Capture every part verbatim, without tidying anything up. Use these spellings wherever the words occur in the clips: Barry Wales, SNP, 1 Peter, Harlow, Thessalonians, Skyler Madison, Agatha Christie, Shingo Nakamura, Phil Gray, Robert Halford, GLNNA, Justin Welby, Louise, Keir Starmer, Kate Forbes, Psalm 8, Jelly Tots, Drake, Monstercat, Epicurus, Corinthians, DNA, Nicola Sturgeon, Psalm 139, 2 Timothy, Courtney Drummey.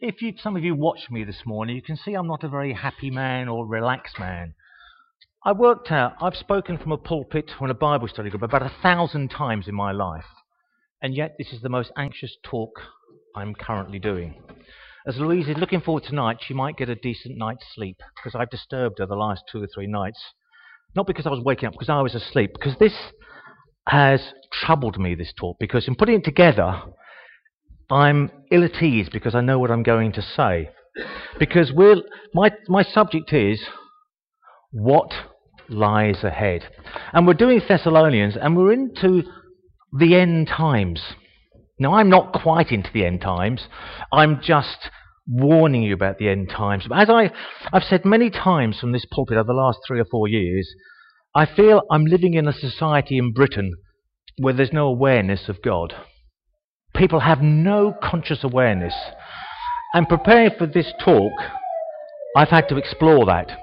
If you, some of you watched me this morning, you can see I'm not a very happy man or relaxed man. I worked out, I've spoken from a pulpit or in a Bible study group about a thousand times in my life, and yet this is the most anxious talk I'm currently doing. As Louise is looking forward to tonight, she might get a decent night's sleep, because I've disturbed her the last two or three nights. Not because I was waking up, because I was asleep, because this has troubled me, this talk, because in putting it together, I'm ill at ease because I know what I'm going to say. Because we're, my, my subject is, what lies ahead? And we're doing Thessalonians, and we're into the end times. Now, I'm not quite into the end times. I'm just warning you about the end times. But as I, I've said many times from this pulpit over the last three or four years, I feel I'm living in a society in Britain where there's no awareness of God. People have no conscious awareness. And preparing for this talk, I've had to explore that.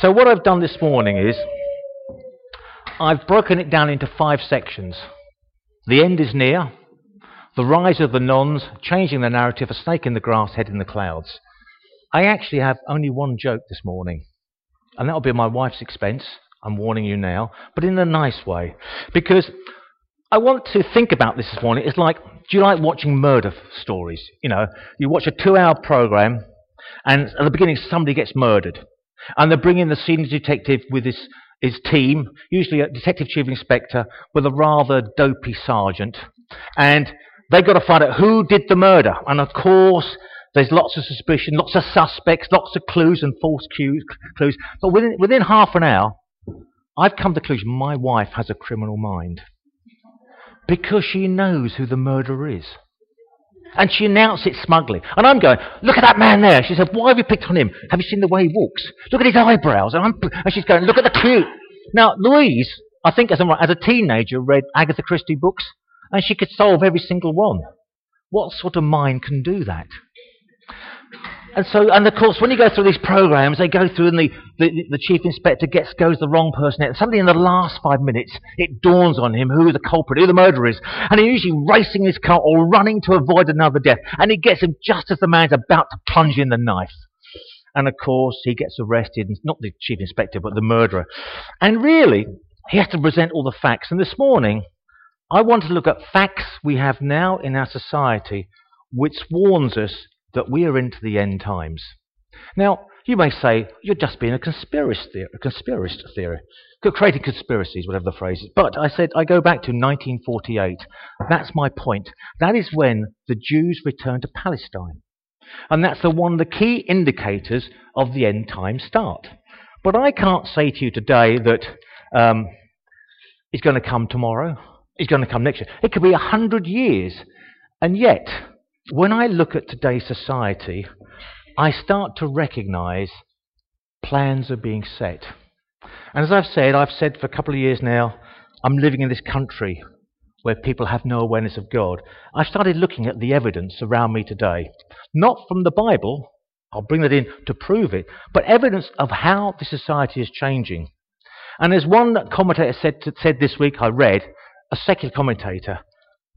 So what I've done this morning is I've broken it down into five sections. The end is near. The rise of the nons, changing the narrative, a snake in the grass, head in the clouds. I actually have only one joke this morning, and that'll be my wife's expense, I'm warning you now, but in a nice way, because I want to think about this this morning. It's like, do you like watching murder stories? You know, you watch a two-hour program, and at the beginning somebody gets murdered, and they bring in the senior detective with his, his team, usually a detective chief inspector, with a rather dopey sergeant, and they've got to find out who did the murder. And of course, there's lots of suspicion, lots of suspects, lots of clues and false clues. But within, within half an hour, I've come to the conclusion my wife has a criminal mind, because she knows who the murderer is. And she announced it smugly. And I'm going, look at that man there. She said, why have you picked on him? Have you seen the way he walks? Look at his eyebrows. And, I'm, and she's going, look at the clue. Now, Louise, I think as, I'm right, as a teenager, read Agatha Christie books, and she could solve every single one. What sort of mind can do that? And so, and of course, when you go through these programs, they go through and the, the, the chief inspector gets goes the wrong person. And suddenly in the last five minutes, it dawns on him who the culprit, who the murderer is. And he's usually racing his car or running to avoid another death. And he gets him just as the man's about to plunge in the knife. And of course, he gets arrested, not the chief inspector, but the murderer. And really, he has to present all the facts. And this morning, I want to look at facts we have now in our society which warns us that we are into the end times. Now, you may say, you're just being a conspiracist theory, a conspiracist theory, creating conspiracies, whatever the phrase is. But I said, I go back to nineteen forty-eight. That's my point. That is when the Jews returned to Palestine. And that's the one of the key indicators of the end time start. But I can't say to you today that um, it's going to come tomorrow. It's going to come next year. It could be a hundred years. And yet, when I look at today's society, I start to recognise plans are being set. And as I've said, I've said for a couple of years now, I'm living in this country where people have no awareness of God. I've started looking at the evidence around me today. Not from the Bible, I'll bring that in to prove it, but evidence of how the society is changing. And as one commentator said, said this week, I read, a secular commentator,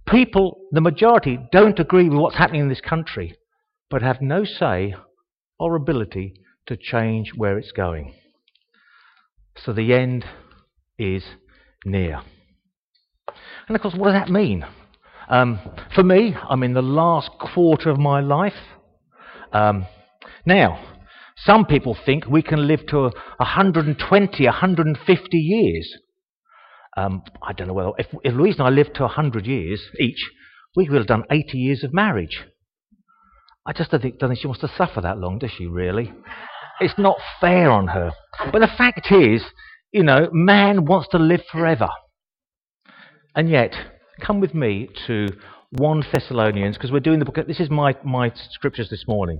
people, the majority, don't agree with what's happening in this country, but have no say or ability to change where it's going. So the end is near. And of course, what does that mean? Um, for me, I'm in the last quarter of my life. Um, now, some people think we can live to one hundred twenty, one hundred fifty years. Um, I don't know whether, if, if Louise and I lived to one hundred years each, we would have done eighty years of marriage. I just don't think, don't think she wants to suffer that long, does she really? It's not fair on her. But the fact is, you know, man wants to live forever. And yet, come with me to First Thessalonians, because we're doing the book, this is my, my scriptures this morning.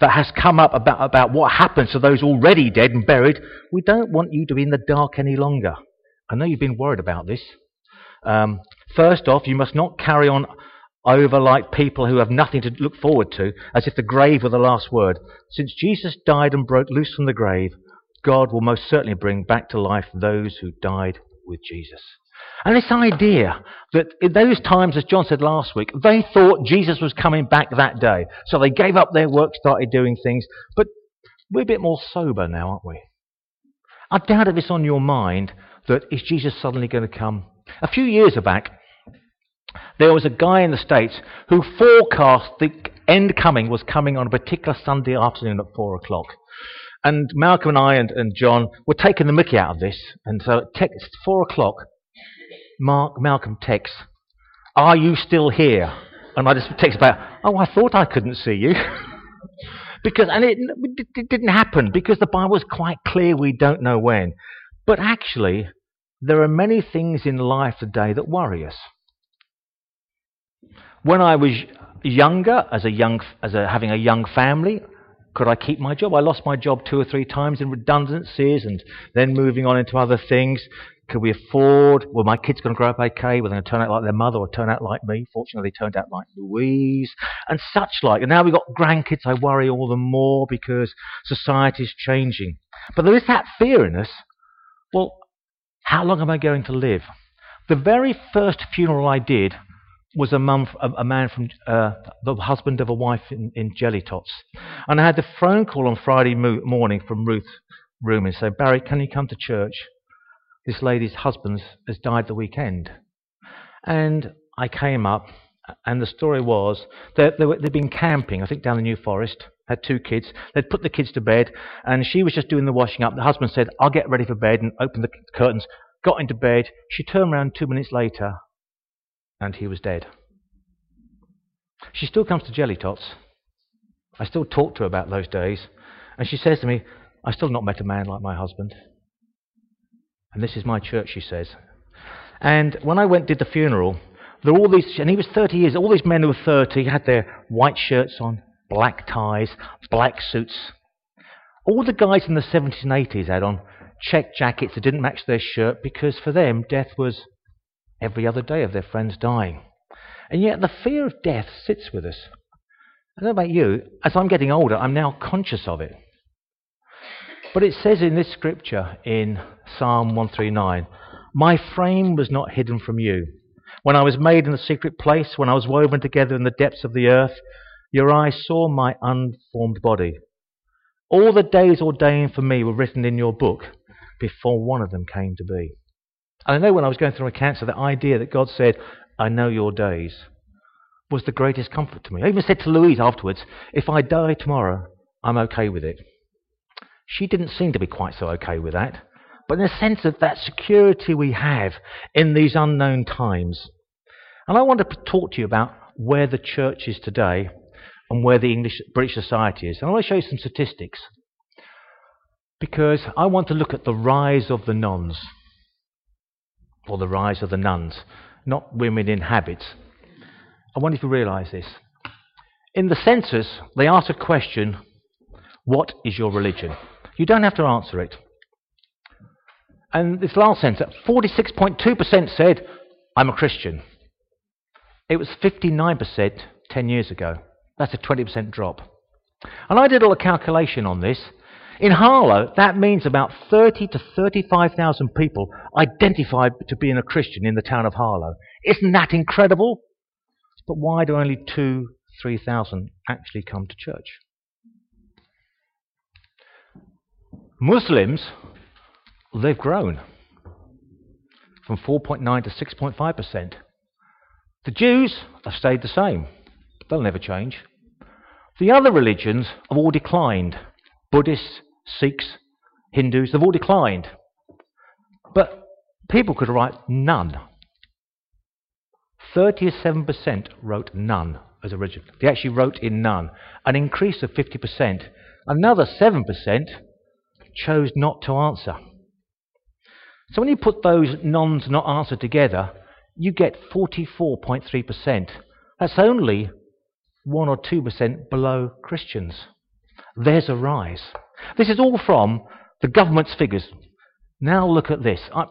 that has come up about, about what happens to those already dead and buried, we don't want you to be in the dark any longer. I know you've been worried about this. Um, first off, you must not carry on over like people who have nothing to look forward to, as if the grave were the last word. Since Jesus died and broke loose from the grave, God will most certainly bring back to life those who died with Jesus. And this idea that in those times, as John said last week, they thought Jesus was coming back that day. So they gave up their work, started doing things. But we're a bit more sober now, aren't we? I doubt if it's on your mind that is Jesus suddenly going to come. A few years back, there was a guy in the States who forecast the end coming was coming on a particular Sunday afternoon at four o'clock. And Malcolm and I and, and John were taking the mickey out of this. And so at te- four o'clock, Mark Malcolm texts, "Are you still here?" And I just text back, "Oh, I thought I couldn't see you." because and it, it didn't happen, because the Bible is quite clear we don't know when. But actually, there are many things in life today that worry us. When I was younger, as a young, as a, having a young family, could I keep my job? I lost my job two or three times in redundancies, and then moving on into other things. Could we afford? Were my kids going to grow up okay? Were they going to turn out like their mother or turn out like me? Fortunately, they turned out like Louise and such like. And now we've got grandkids. I worry all the more because society's changing. But there is that fear in us. Well, how long am I going to live? The very first funeral I did was a, mum, a man from uh, the husband of a wife in, in Jelly Tots. And I had the phone call on Friday mo- morning from Ruth's room and said, "Barry, can you come to church? This lady's husband has died the weekend." And I came up, and the story was that they were, they'd been camping, I think down the New Forest, had two kids. They'd put the kids to bed, and she was just doing the washing up. The husband said, "I'll get ready for bed," and opened the curtains, got into bed. She turned around two minutes later, and he was dead. She still comes to Jelly Tots. I still talk to her about those days. And she says to me, "I've still not met a man like my husband." "And this is my church," she says. And when I went did the funeral, there were all these, and he was thirty years, all these men who were thirty had their white shirts on, black ties, black suits. All the guys in the seventies and eighties had on check jackets that didn't match their shirt, because for them death was every other day of their friends dying. And yet the fear of death sits with us. I don't know about you, as I'm getting older, I'm now conscious of it. But it says in this scripture in Psalm one thirty-nine, "My frame was not hidden from you. When I was made in the secret place, when I was woven together in the depths of the earth, your eyes saw my unformed body. All the days ordained for me were written in your book before one of them came to be." And I know when I was going through my cancer, the idea that God said, "I know your days," was the greatest comfort to me. I even said to Louise afterwards, "If I die tomorrow, I'm okay with it." She didn't seem to be quite so okay with that. But in a sense of that security we have in these unknown times. And I want to talk to you about where the church is today and where the English British society is. And I want to show you some statistics, because I want to look at the rise of the nuns, or the rise of the nuns, not women in habits. I wonder if you realise this. In the census, they asked a question, "What is your religion?" You don't have to answer it. And this last census, forty-six point two percent said, "I'm a Christian." It was fifty-nine percent ten years ago. That's a twenty percent drop. And I did a little calculation on this. In Harlow, that means about thirty to thirty-five thousand people identified to being a Christian in the town of Harlow. Isn't that incredible? But why do only two, three thousand actually come to church? Muslims, they've grown from four point nine to six point five percent. The Jews have stayed the same. They'll never change. The other religions have all declined. Buddhists, Sikhs, Hindus, they've all declined. But people could write none. thirty-seven percent wrote none as a religion. They actually wrote in none. An increase of fifty percent. Another seven percent chose not to answer. So when you put those nons not answered together, you get forty-four point three percent. That's only one or two percent below Christians. there's a rise. This is all from the government's figures. Now look at this. I,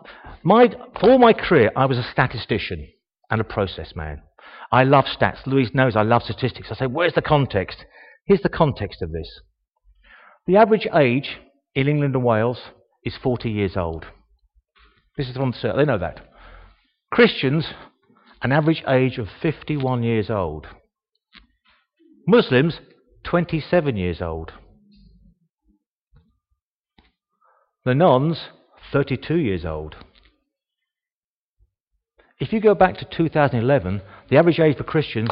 my, for all my career, I was a statistician and a process man. I love stats. Louise knows I love statistics. I say, where's the context? Here's the context of this. The average age in England and Wales is forty years old. This is from the survey. They know that. Christians, an average age of fifty-one years old. Muslims, twenty-seven years old. The nuns, thirty-two years old. If you go back to two thousand eleven, the average age for Christians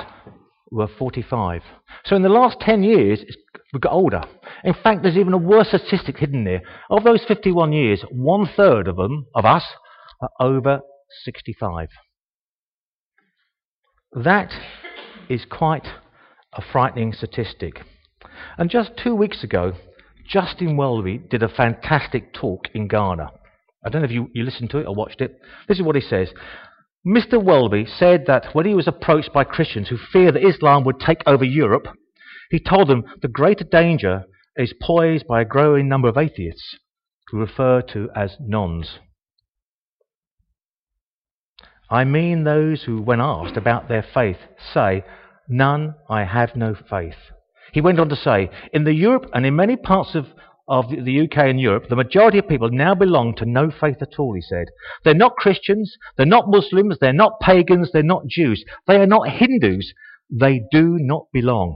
were forty-five. So in the last ten years, we got older. In fact, there's even a worse statistic hidden there. Of those fifty-one years, one third of them, of us, are over sixty-five. That is quite a frightening statistic. And just two weeks ago, Justin Welby did a fantastic talk in Ghana. I don't know if you, you listened to it or watched it. This is what he says. Mister Welby said that when he was approached by Christians who fear that Islam would take over Europe, he told them the greater danger is posed by a growing number of atheists who refer to as nuns. I mean those who, when asked about their faith, say, none, I have no faith. He went on to say, in the Europe and in many parts of, of the U K and Europe, the majority of people now belong to no faith at all, he said. They're not Christians, they're not Muslims, they're not pagans, they're not Jews, they are not Hindus, they do not belong.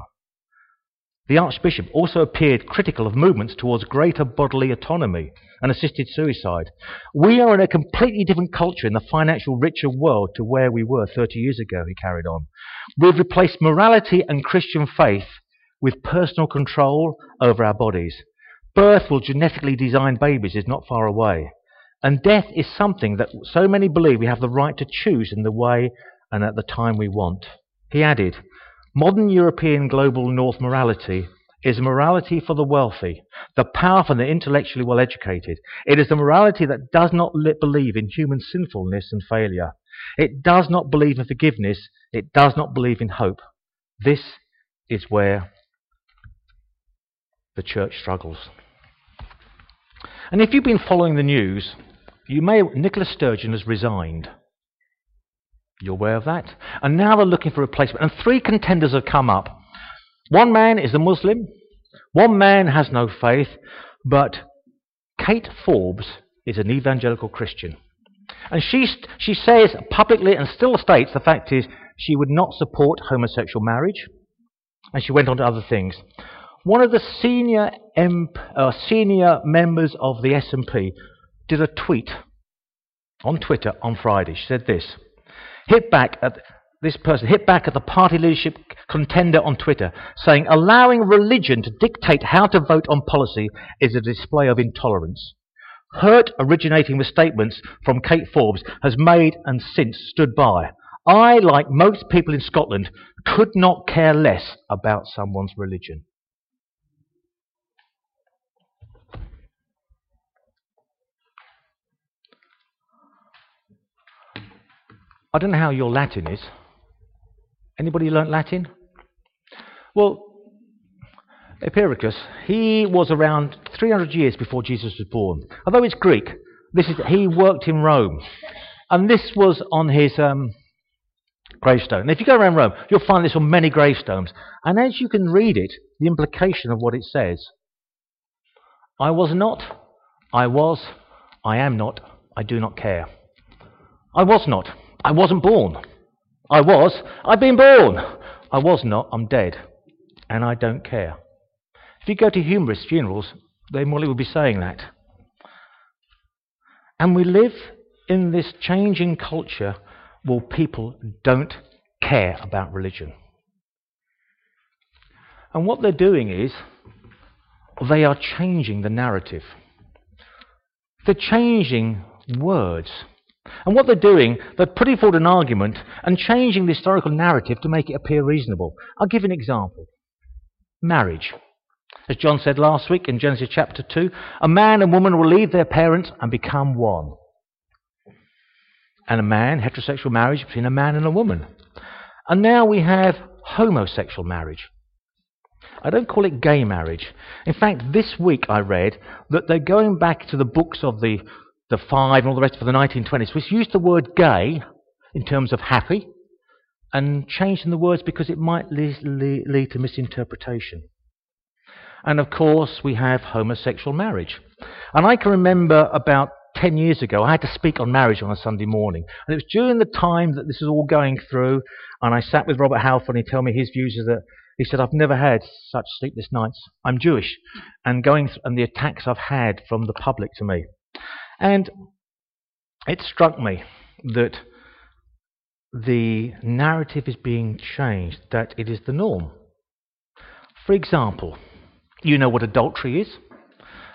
The Archbishop also appeared critical of movements towards greater bodily autonomy and assisted suicide. We are in a completely different culture in the financial richer world to where we were thirty years ago, he carried on. We've replaced morality and Christian faith with personal control over our bodies. Birth will genetically design babies is not far away. And death is something that so many believe we have the right to choose in the way and at the time we want. He added, modern European global north morality is morality for the wealthy, the powerful and the intellectually well-educated. It is the morality that does not believe in human sinfulness and failure. It does not believe in forgiveness. It does not believe in hope. This is where the church struggles. And if you've been following the news, you may Nicola Sturgeon has resigned. You're aware of that? And now they're looking for a replacement. And three contenders have come up. One man is a Muslim. One man has no faith. But Kate Forbes is an evangelical Christian. And she, she says publicly and still states the fact is she would not support homosexual marriage. And she went on to other things. One of the senior, M P, uh, senior members of the S N P did a tweet on Twitter on Friday. She said this. Hit back at this person, hit back at the party leadership contender on Twitter, saying allowing religion to dictate how to vote on policy is a display of intolerance. Hurt originating with statements from Kate Forbes has made and since stood by. I, like most people in Scotland, could not care less about someone's religion. I don't know how your Latin is. Anybody learnt Latin? Well, Epicurus, he was around three hundred years before Jesus was born. Although it's Greek, this is he worked in Rome. And this was on his um, gravestone. And if you go around Rome, you'll find this on many gravestones. And as you can read it, the implication of what it says, I was not, I was, I am not, I do not care. I was not. I wasn't born. I was. I've been born. I was not. I'm dead. And I don't care. If you go to humorist funerals, they probably will be saying that. And we live in this changing culture where people don't care about religion. And what they're doing is they are changing the narrative. They're changing words. And what they're doing, they're putting forward an argument and changing the historical narrative to make it appear reasonable. I'll give you an example. Marriage. As John said last week in Genesis chapter two, a man and woman will leave their parents and become one. And a man, heterosexual marriage between a man and a woman. And now we have homosexual marriage. I don't call it gay marriage. In fact, this week I read that they're going back to the books of the, the five and all the rest of the nineteen twenties, which used the word gay in terms of happy, and changing the words because it might lead, lead to misinterpretation. And of course, we have homosexual marriage. And I can remember about ten years ago, I had to speak on marriage on a Sunday morning. And it was during the time that this was all going through, and I sat with Robert Halford, and he told me his views is that, he said, I've never had such sleepless nights. I'm Jewish. And going th- and the attacks I've had from the public to me. And it struck me that the narrative is being changed, that it is the norm. For example, you know what adultery is?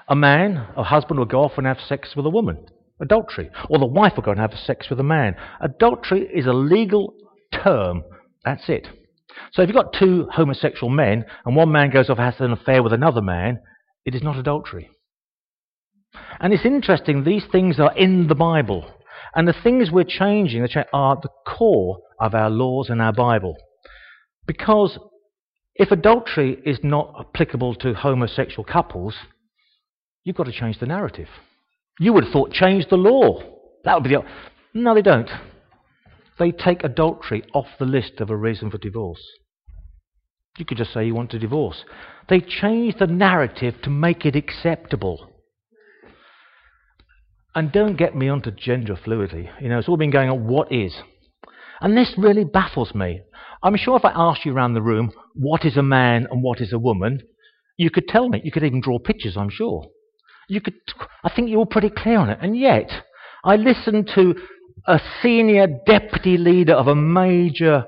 A man, a husband, will go off and have sex with a woman. Adultery. Or the wife will go and have sex with a man. Adultery is a legal term. That's it. So if you've got two homosexual men and one man goes off and has an affair with another man, it is not adultery. And it's interesting, these things are in the Bible. And the things we're changing are the core of our laws and our Bible. Because if adultery is not applicable to homosexual couples, you've got to change the narrative. You would have thought, change the law. That would be the... No, they don't. They take adultery off the list of a reason for divorce. You could just say you want to divorce. They change the narrative to make it acceptable. And don't get me onto gender fluidity. You know, it's all been going on, what is? And this really baffles me. I'm sure if I asked you around the room, what is a man and what is a woman, you could tell me. You could even draw pictures, I'm sure. You could. I think you're all pretty clear on it. And yet, I listened to a senior deputy leader of a major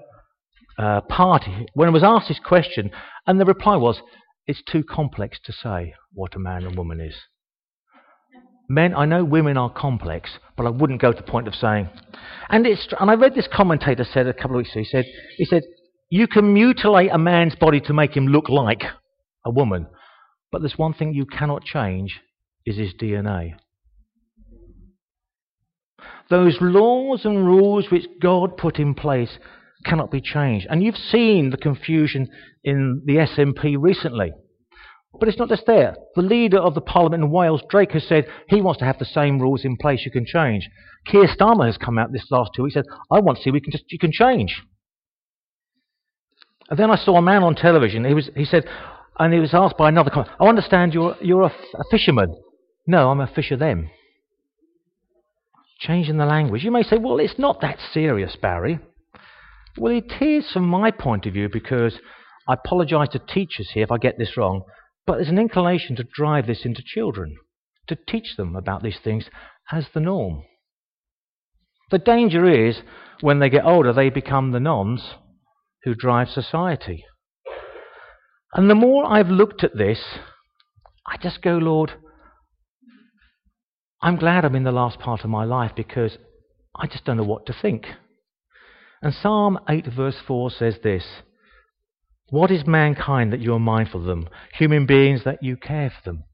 uh, party when I was asked this question, and the reply was, it's too complex to say what a man and woman is. Men, I know women are complex, but I wouldn't go to the point of saying. And it's, and I read this commentator said a couple of weeks ago, he said, he said, you can mutilate a man's body to make him look like a woman, but there's one thing you cannot change, is his D N A. Those laws and rules which God put in place cannot be changed. And you've seen the confusion in the S N P recently. But it's not just there. The leader of the parliament in Wales, Drake, has said he wants to have the same rules in place you can change. Keir Starmer has come out this last two weeks and said, I want to see we can just you can change. And then I saw a man on television, he was he said, and he was asked by another comment, I understand you're you're a, a fisherman. No, I'm a fisher them. Changing the language. You may say, well, it's not that serious, Barry. Well, it is from my point of view, because I apologise to teachers here if I get this wrong, but there's an inclination to drive this into children, to teach them about these things as the norm. The danger is, when they get older, they become the noms who drive society. And the more I've looked at this, I just go, Lord, I'm glad I'm in the last part of my life, because I just don't know what to think. And Psalm eight verse four says this, what is mankind that you are mindful of them? Human beings that you care for them.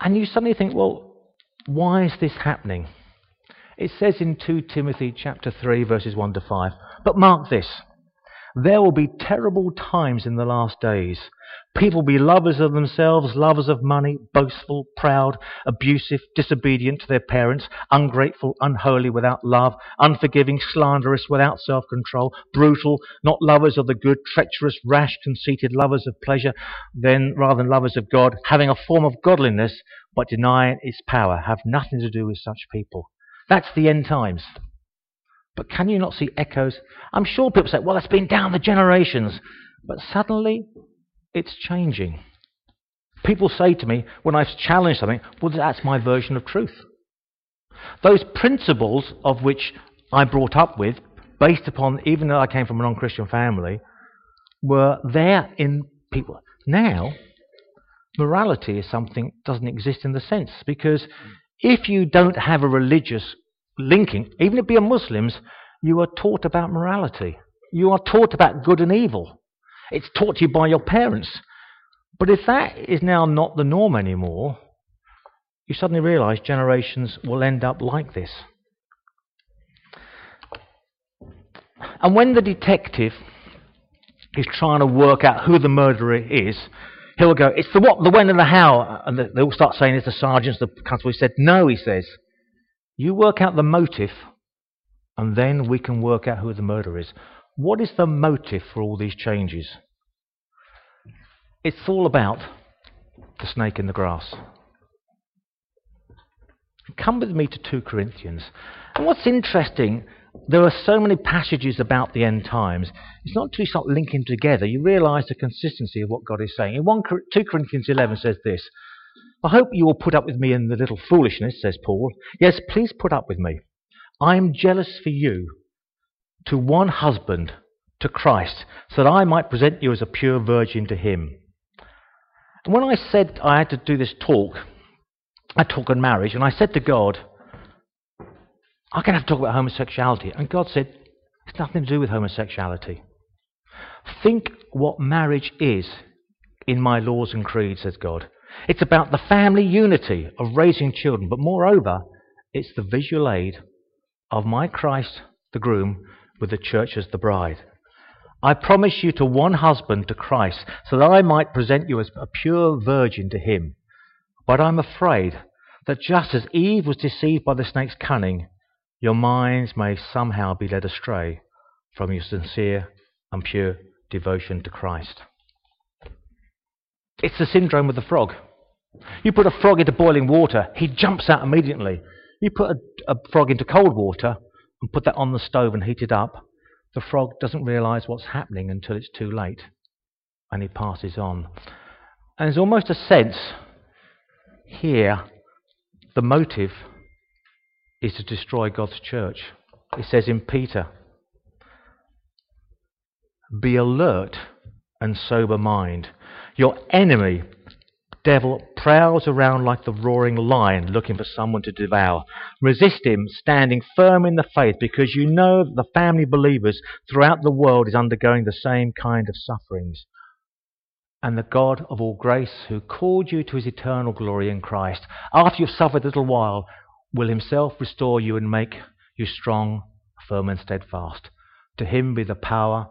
And you suddenly think, well, why is this happening? It says in Second Timothy chapter three verses one to five, but mark this, there will be terrible times in the last days. People will be lovers of themselves, lovers of money, boastful, proud, abusive, disobedient to their parents, ungrateful, unholy, without love, unforgiving, slanderous, without self-control, brutal, not lovers of the good, treacherous, rash, conceited, lovers of pleasure, then rather than lovers of God, having a form of godliness, but denying its power. Have nothing to do with such people. That's the end times. But can you not see echoes? I'm sure people say, well, it's been down the generations. But suddenly, it's changing. People say to me, when I've challenged something, well, that's my version of truth. Those principles of which I brought up with, based upon, even though I came from a non-Christian family, were there in people. Now, morality is something that doesn't exist in the sense, because if you don't have a religious linking, even if you're Muslims, you are taught about morality. You are taught about good and evil. It's taught to you by your parents. But if that is now not the norm anymore, you suddenly realise generations will end up like this. And when the detective is trying to work out who the murderer is, he'll go, it's the what, the when and the how. And they all start saying it's the sergeants, the constable. He said, no, he says, you work out the motive and then we can work out who the murderer is. What is the motive for all these changes? It's all about the snake in the grass. Come with me to two Corinthians. And what's interesting, there are so many passages about the end times. It's not until you start linking together, you realise the consistency of what God is saying. In two Corinthians eleven says this, I hope you will put up with me in the little foolishness, says Paul. Yes, please put up with me. I am jealous for you to one husband, to Christ, so that I might present you as a pure virgin to him. And when I said I had to do this talk, I talk on marriage, and I said to God, I'm going to have to talk about homosexuality. And God said, it's nothing to do with homosexuality. Think what marriage is in my laws and creed, says God. It's about the family unity of raising children, but moreover, it's the visual aid of my Christ, the groom, with the church as the bride. I promise you to one husband, to Christ, so that I might present you as a pure virgin to him. But I'm afraid that just as Eve was deceived by the snake's cunning, your minds may somehow be led astray from your sincere and pure devotion to Christ. It's the syndrome of the frog. You put a frog into boiling water, he jumps out immediately. You put a, a frog into cold water and put that on the stove and heat it up, the frog doesn't realise what's happening until it's too late and he passes on. And there's almost a sense here, the motive is to destroy God's church. It says in Peter, be alert and sober mind. Your enemy, devil, prowls around like the roaring lion looking for someone to devour. Resist him, standing firm in the faith, because you know that the family believers throughout the world is undergoing the same kind of sufferings. And the God of all grace, who called you to his eternal glory in Christ, after you've suffered a little while, will himself restore you and make you strong, firm and steadfast. To him be the power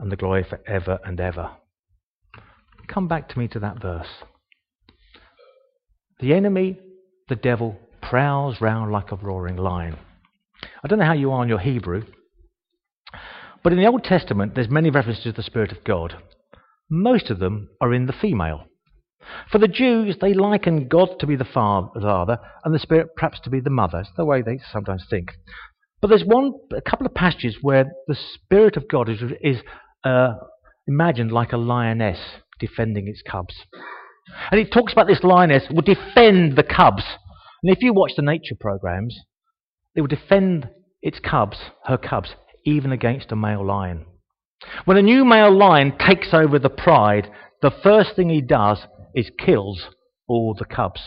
and the glory for ever and ever. Come back to me to that verse. The enemy, the devil, prowls round like a roaring lion. I don't know how you are in your Hebrew, but in the Old Testament there's many references to the Spirit of God. Most of them are in the female. For the Jews, they liken God to be the father and the Spirit perhaps to be the mother. It's the way they sometimes think. But there's one, a couple of passages where the Spirit of God is, is uh, imagined like a lioness defending its cubs. And it talks about this lioness will defend the cubs. And if you watch the nature programs, it will defend its cubs, her cubs, even against a male lion. When a new male lion takes over the pride, the first thing he does is kills all the cubs.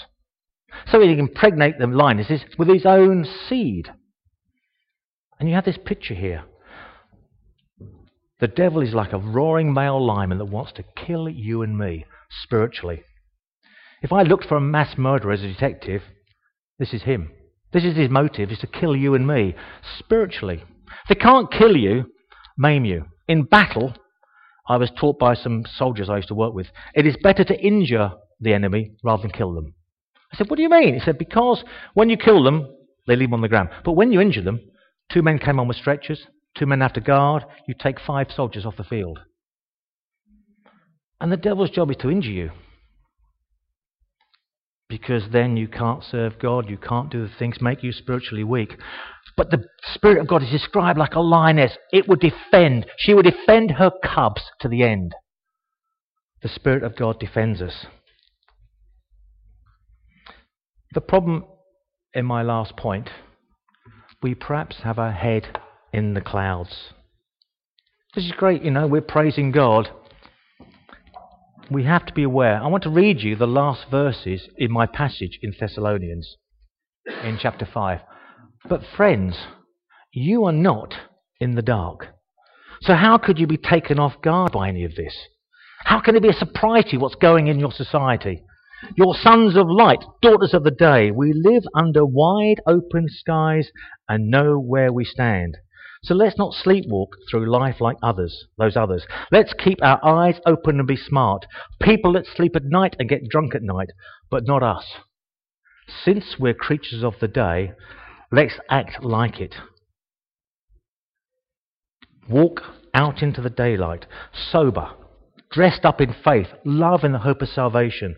So he can impregnate the lionesses with his own seed. And you have this picture here. The devil is like a roaring male lion that wants to kill you and me spiritually. If I looked for a mass murderer as a detective, this is him. This is his motive, is to kill you and me spiritually. If they can't kill you, maim you. In battle, I was taught by some soldiers I used to work with, it is better to injure the enemy rather than kill them. I said, what do you mean? He said, because when you kill them, they leave them on the ground. But when you injure them, two men came on with stretchers, two men have to guard, you take five soldiers off the field. And the devil's job is to injure you. Because then you can't serve God, you can't do the things, make you spiritually weak. But the Spirit of God is described like a lioness. It would defend. She would defend her cubs to the end. The Spirit of God defends us. The problem in my last point, we perhaps have our head in the clouds. This is great, you know, we're praising God. We have to be aware. I want to read you the last verses in my passage in Thessalonians, in chapter five. But friends, you are not in the dark. So how could you be taken off guard by any of this? How can it be a surprise to you what's going in your society? Your sons of light, daughters of the day, we live under wide open skies and know where we stand. So let's not sleepwalk through life like others, those others. Let's keep our eyes open and be smart. People that sleep at night and get drunk at night, but not us. Since we're creatures of the day, let's act like it. Walk out into the daylight, sober, dressed up in faith, love in the hope of salvation.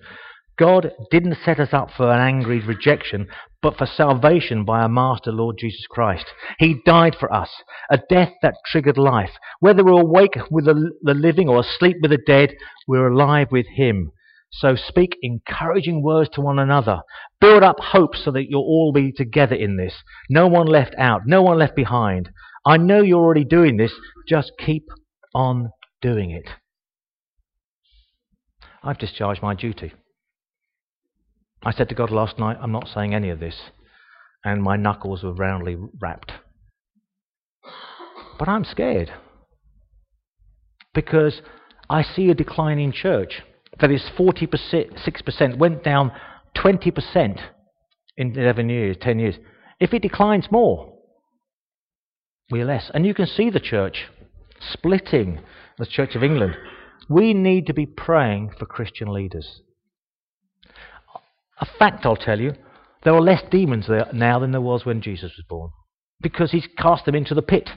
God didn't set us up for an angry rejection, but for salvation by our Master, Lord Jesus Christ. He died for us, a death that triggered life. Whether we're awake with the living or asleep with the dead, we're alive with him. So speak encouraging words to one another. Build up hope so that you'll all be together in this. No one left out, no one left behind. I know you're already doing this, just keep on doing it. I've discharged my duty. I said to God last night, I'm not saying any of this, and my knuckles were roundly wrapped. But I'm scared, because I see a decline in church that is forty-six percent, went down twenty percent in eleven years, ten years. If it declines more, we're less. And you can see the church splitting, the Church of England. We need to be praying for Christian leaders. A fact I'll tell you, there are less demons there now than there was when Jesus was born, because he's cast them into the pit.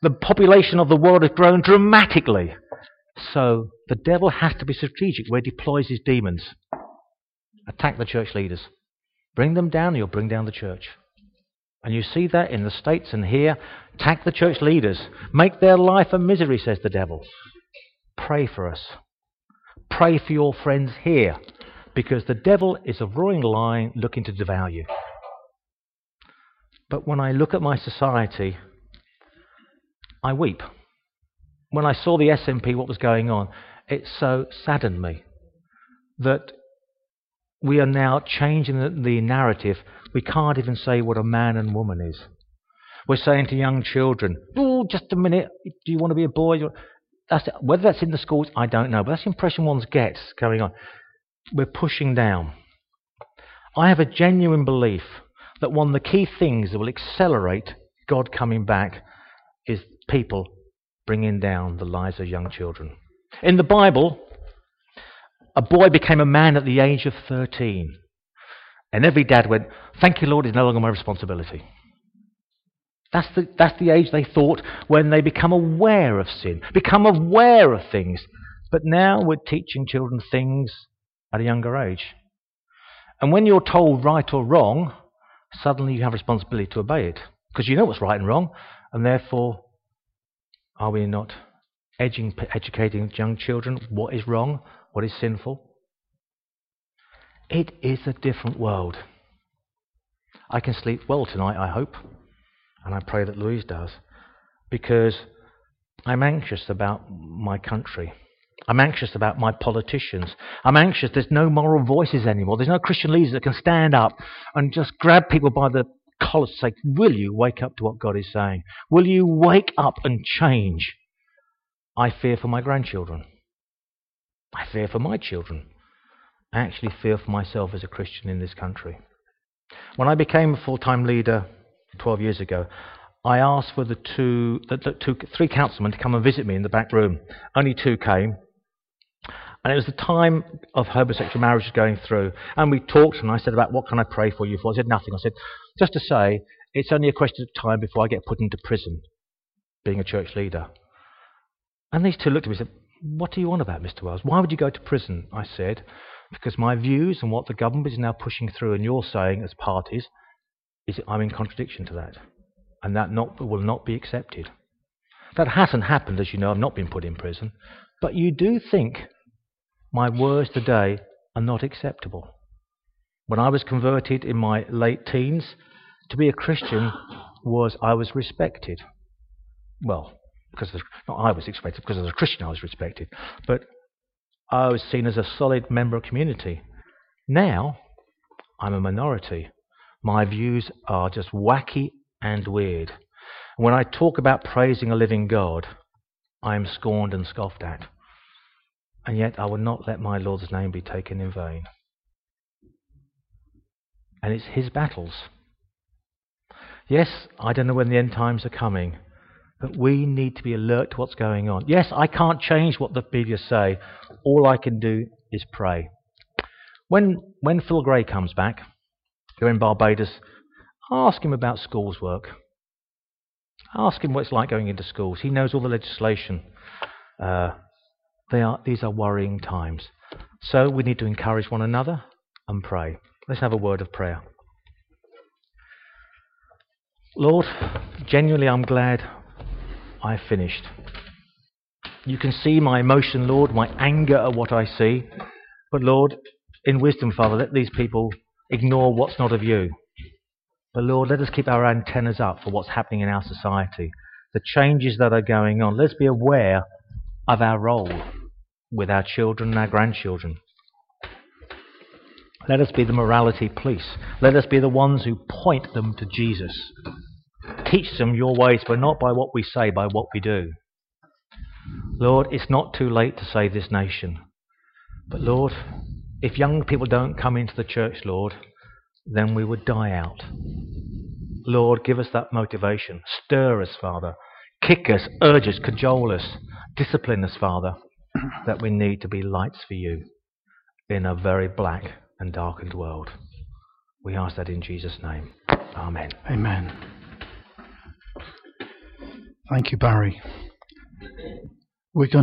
The population of the world has grown dramatically. So the devil has to be strategic where he deploys his demons. Attack the church leaders. Bring them down and you'll bring down the church. And you see that in the States and here. Attack the church leaders. Make their life a misery, says the devil. Pray for us. Pray for your friends here, because the devil is a roaring lion looking to devour you. But when I look at my society, I weep. When I saw the S N P, what was going on, it so saddened me that we are now changing the, the narrative. We can't even say what a man and woman is. We're saying to young children, oh, just a minute, do you want to be a boy? That's, whether that's in the schools, I don't know, but that's the impression one gets going on. We're pushing down. I have a genuine belief that one of the key things that will accelerate God coming back is people bringing down the lives of young children. In the Bible, a boy became a man at the age of thirteen. And every dad went, thank you, Lord, it's no longer my responsibility. That's the, that's the age they thought when they become aware of sin, become aware of things. But now we're teaching children things at a younger age. And when you're told right or wrong, suddenly you have responsibility to obey it, because you know what's right and wrong, and therefore, are we not edu- educating young children what is wrong, what is sinful? It is a different world. I can sleep well tonight, I hope, and I pray that Louise does, because I'm anxious about my country. I'm anxious about my politicians. I'm anxious there's no moral voices anymore. There's no Christian leaders that can stand up and just grab people by the collar and say, will you wake up to what God is saying? Will you wake up and change? I fear for my grandchildren. I fear for my children. I actually fear for myself as a Christian in this country. When I became a full-time leader twelve years ago, I asked for the two, the, the two, three councilmen to come and visit me in the back room. Only two came. And it was the time of homosexual marriage going through. And we talked, and I said, about what can I pray for you for? I said, nothing. I said, just to say, it's only a question of time before I get put into prison, being a church leader. And these two looked at me and said, what do you want about, Mister Wells? Why would you go to prison? I said, because my views and what the government is now pushing through, and you're saying as parties, is I'm in contradiction to that. And that not, will not be accepted. That hasn't happened, as you know. I've not been put in prison. But you do think my words today are not acceptable. When I was converted in my late teens, to be a Christian was I was respected. Well, because of the, not I was expected, because as a Christian I was respected, but I was seen as a solid member of community. Now I'm a minority. My views are just wacky and weird. When I talk about praising a living God, I am scorned and scoffed at. And yet I will not let my Lord's name be taken in vain. And it's his battles. Yes, I don't know when the end times are coming, But we need to be alert to what's going on. Yes, I can't change what the media say. All I can do is pray. When when Phil Gray comes back, you're in Barbados, ask him about schools work. Ask him what it's like going into schools. He knows all the legislation. Uh, they are these are worrying times. So we need to encourage one another and pray. Let's have a word of prayer. Lord, genuinely I'm glad I finished. You can see my emotion, Lord, my anger at what I see. But Lord, in wisdom, Father, let these people ignore what's not of you. But Lord, let us keep our antennas up for what's happening in our society, the changes that are going on. Let's be aware of our role with our children and our grandchildren. Let us be the morality police. Let us be the ones who point them to Jesus. Teach them your ways, but not by what we say, by what we do. Lord, it's not too late to save this nation. But Lord, if young people don't come into the church, Lord, then we would die out. Lord, give us that motivation. Stir us, Father. Kick us, urge us, cajole us, discipline us, Father, that we need to be lights for you in a very black and darkened world. We ask that in Jesus' name. Amen. Amen. Thank you, Barry. We're going